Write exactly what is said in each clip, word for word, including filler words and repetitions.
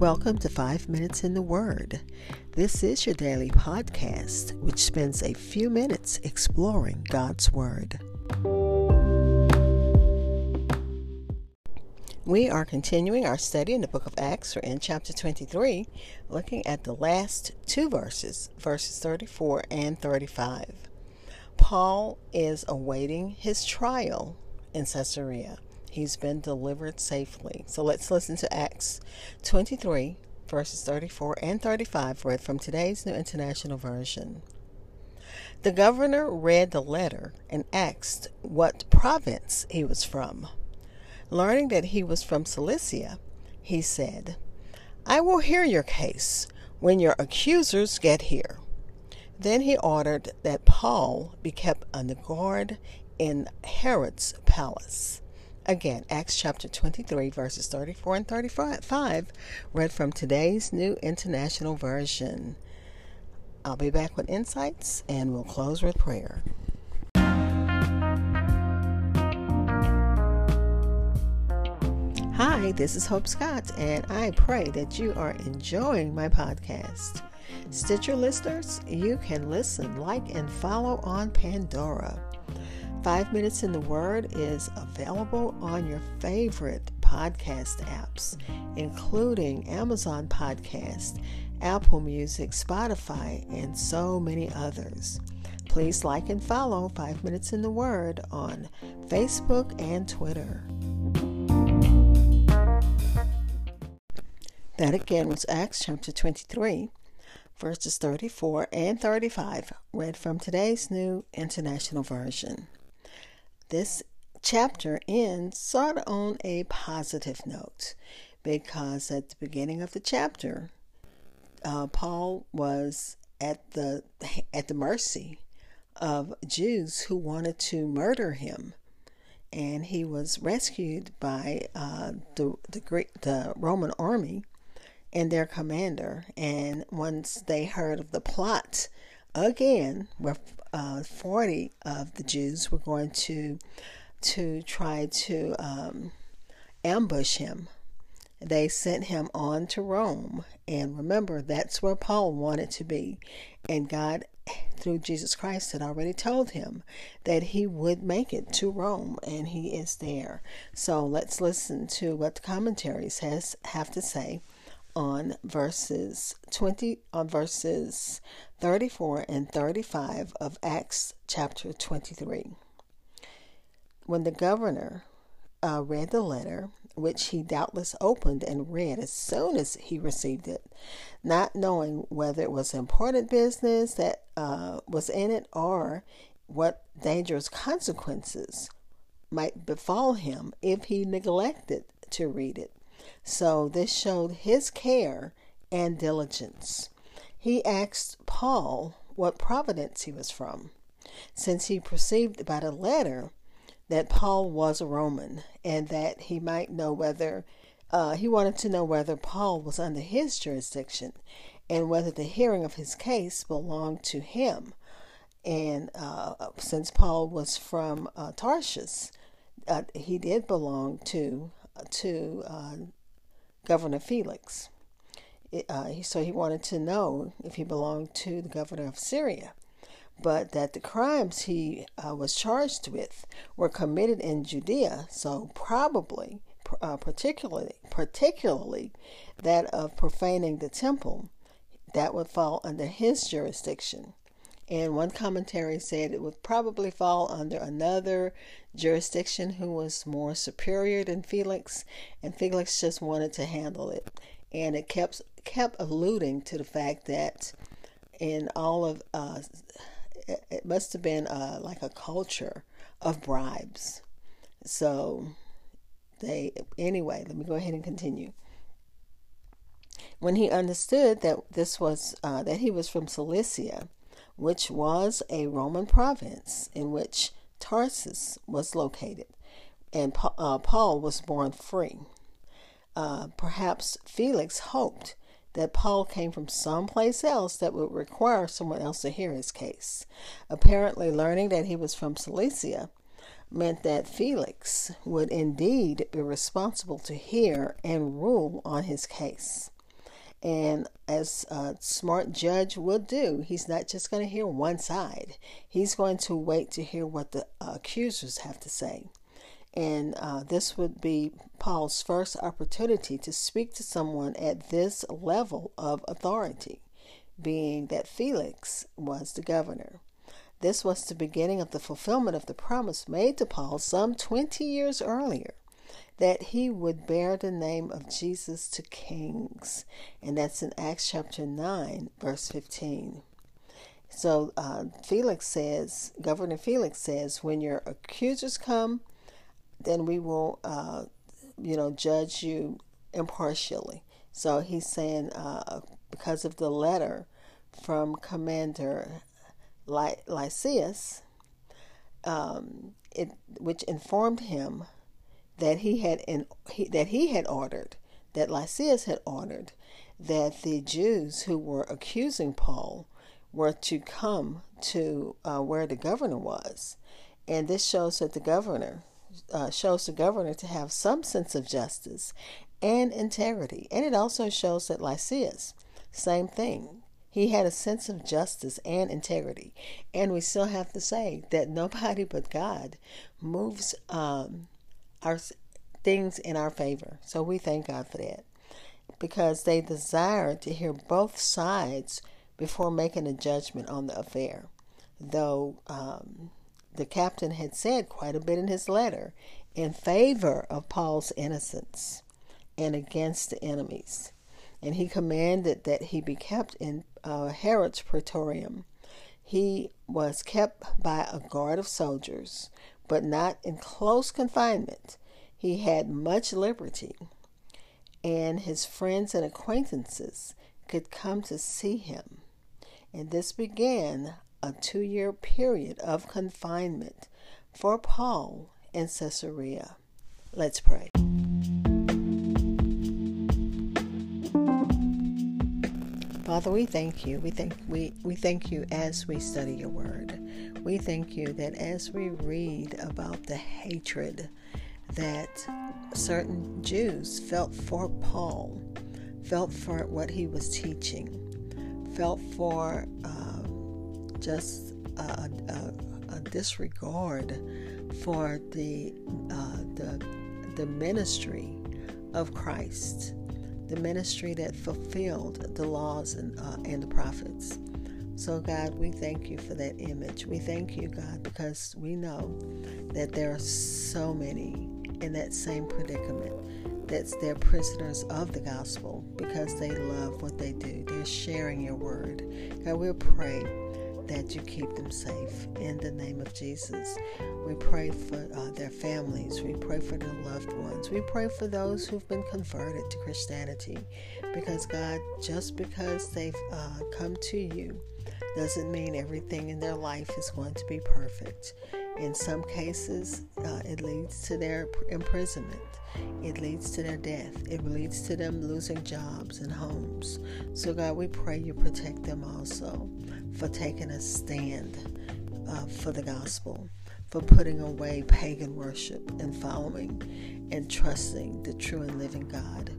Welcome to Five Minutes in the Word. This is your daily podcast, which spends a few minutes exploring God's Word. We are continuing our study in the book of Acts. We're in chapter twenty-three, looking at the last two verses, verses thirty-four and thirty-five. Paul is awaiting his trial in Caesarea. He's been delivered safely. So let's listen to Acts twenty-three, verses thirty-four and thirty-five, read from today's New International Version. The governor read the letter and asked what province he was from. Learning that he was from Cilicia, he said, "I will hear your case when your accusers get here." Then he ordered that Paul be kept under guard in Herod's palace. Again, Acts chapter twenty-three, verses thirty-four and thirty-five, read from today's New International Version. I'll be back with insights, and we'll close with prayer. Hi, this is Hope Scott, and I pray that you are enjoying my podcast. Stitcher listeners, you can listen, like, and follow on Pandora. Five Minutes in the Word is available on your favorite podcast apps, including Amazon Podcast, Apple Music, Spotify, and so many others. Please like and follow Five Minutes in the Word on Facebook and Twitter. That again was Acts chapter twenty-three, verses thirty-four and thirty-five, read from today's New International Version. This chapter ends sort of on a positive note because at the beginning of the chapter, uh, Paul was at the at the mercy of Jews who wanted to murder him, and he was rescued by uh, the the Greek, the Roman army and their commander. And once they heard of the plot again, where Uh, forty of the Jews were going to to try to um, ambush him, they sent him on to Rome. And remember, that's where Paul wanted to be. And God, through Jesus Christ, had already told him that he would make it to Rome, and he is there. So let's listen to what the commentaries has have to say on verses twenty, on verses thirty-four and thirty-five of Acts chapter twenty-three. When the governor uh, read the letter, which he doubtless opened and read as soon as he received it, not knowing whether it was important business that uh, was in it or what dangerous consequences might befall him if he neglected to read it. So this showed his care and diligence. He asked Paul what province he was from, since he perceived by the letter that Paul was a Roman and that he might know whether, uh, he wanted to know whether Paul was under his jurisdiction and whether the hearing of his case belonged to him. And uh, since Paul was from uh, Tarsus, uh, he did belong to to uh, Governor Felix. It, uh, so he wanted to know if he belonged to the governor of Syria, but that the crimes he uh, was charged with were committed in Judea, so probably, uh, particularly, particularly that of profaning the temple, that would fall under his jurisdiction. And one commentary said it would probably fall under another jurisdiction who was more superior than Felix, and Felix just wanted to handle it. And it kept kept alluding to the fact that in all of, uh, it must have been uh, like a culture of bribes. So they, anyway, let me go ahead and continue. When he understood that this was, uh, that he was from Cilicia, which was a Roman province in which Tarsus was located, and uh, Paul was born free. Uh, perhaps Felix hoped that Paul came from someplace else that would require someone else to hear his case. Apparently, learning that he was from Cilicia meant that Felix would indeed be responsible to hear and rule on his case. And as a smart judge would do, he's not just going to hear one side. He's going to wait to hear what the accusers have to say. And uh, this would be Paul's first opportunity to speak to someone at this level of authority, being that Felix was the governor. This was the beginning of the fulfillment of the promise made to Paul some twenty years earlier, that he would bear the name of Jesus to kings. And that's in Acts chapter nine, verse fifteen. So uh, Felix says, Governor Felix says, when your accusers come, then we will, uh, you know, judge you impartially. So he's saying uh, because of the letter from Commander Ly- Lysias, um, it, which informed him that he had in, he, that he had ordered, that Lysias had ordered, that the Jews who were accusing Paul were to come to uh, where the governor was. And this shows that the governor, uh, shows the governor to have some sense of justice and integrity. And it also shows that Lysias, same thing. He had a sense of justice and integrity. And we still have to say that nobody but God moves um, our things in our favor. So we thank God for that, because they desired to hear both sides before making a judgment on the affair. Though um, the captain had said quite a bit in his letter in favor of Paul's innocence and against the enemies. And he commanded that he be kept in uh, Herod's Praetorium. He was kept by a guard of soldiers, but not in close confinement. He had much liberty, and his friends and acquaintances could come to see him. And this began a two-year period of confinement for Paul in Caesarea. Let's pray. Father, we thank you. We thank we, we thank you as we study your word. We thank you that as we read about the hatred that certain Jews felt for Paul, felt for what he was teaching, felt for uh, just a, a, a disregard for the uh, the the ministry of Christ, the ministry that fulfilled the laws and, uh, and the prophets. So God, we thank you for that image. We thank you, God, because we know that there are so many in that same predicament, that they're prisoners of the gospel because they love what they do. They're sharing your word. God, we pray that you keep them safe in the name of Jesus. We pray for uh, their families. We pray for their loved ones. We pray for those who've been converted to Christianity, because God, just because they've uh, come to you doesn't mean everything in their life is going to be perfect. In some cases, uh, it leads to their imprisonment. It leads to their death. It leads to them losing jobs and homes. So God, we pray you protect them also for taking a stand uh, for the gospel, for putting away pagan worship and following and trusting the true and living God.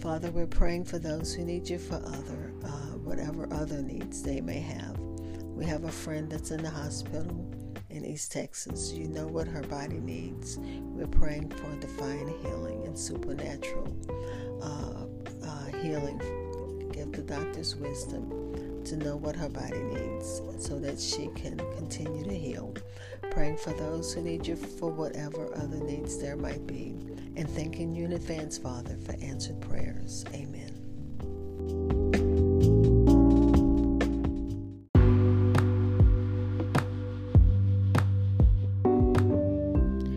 Father, we're praying for those who need you for other, uh, whatever other needs they may have. We have a friend that's in the hospital in East Texas. You know what her body needs. We're praying for divine healing and supernatural uh, uh, healing. Give the doctors wisdom to know what her body needs so that she can continue to heal. Praying for those who need you for whatever other needs there might be, and thanking you in advance, Father, for answered prayers. Amen.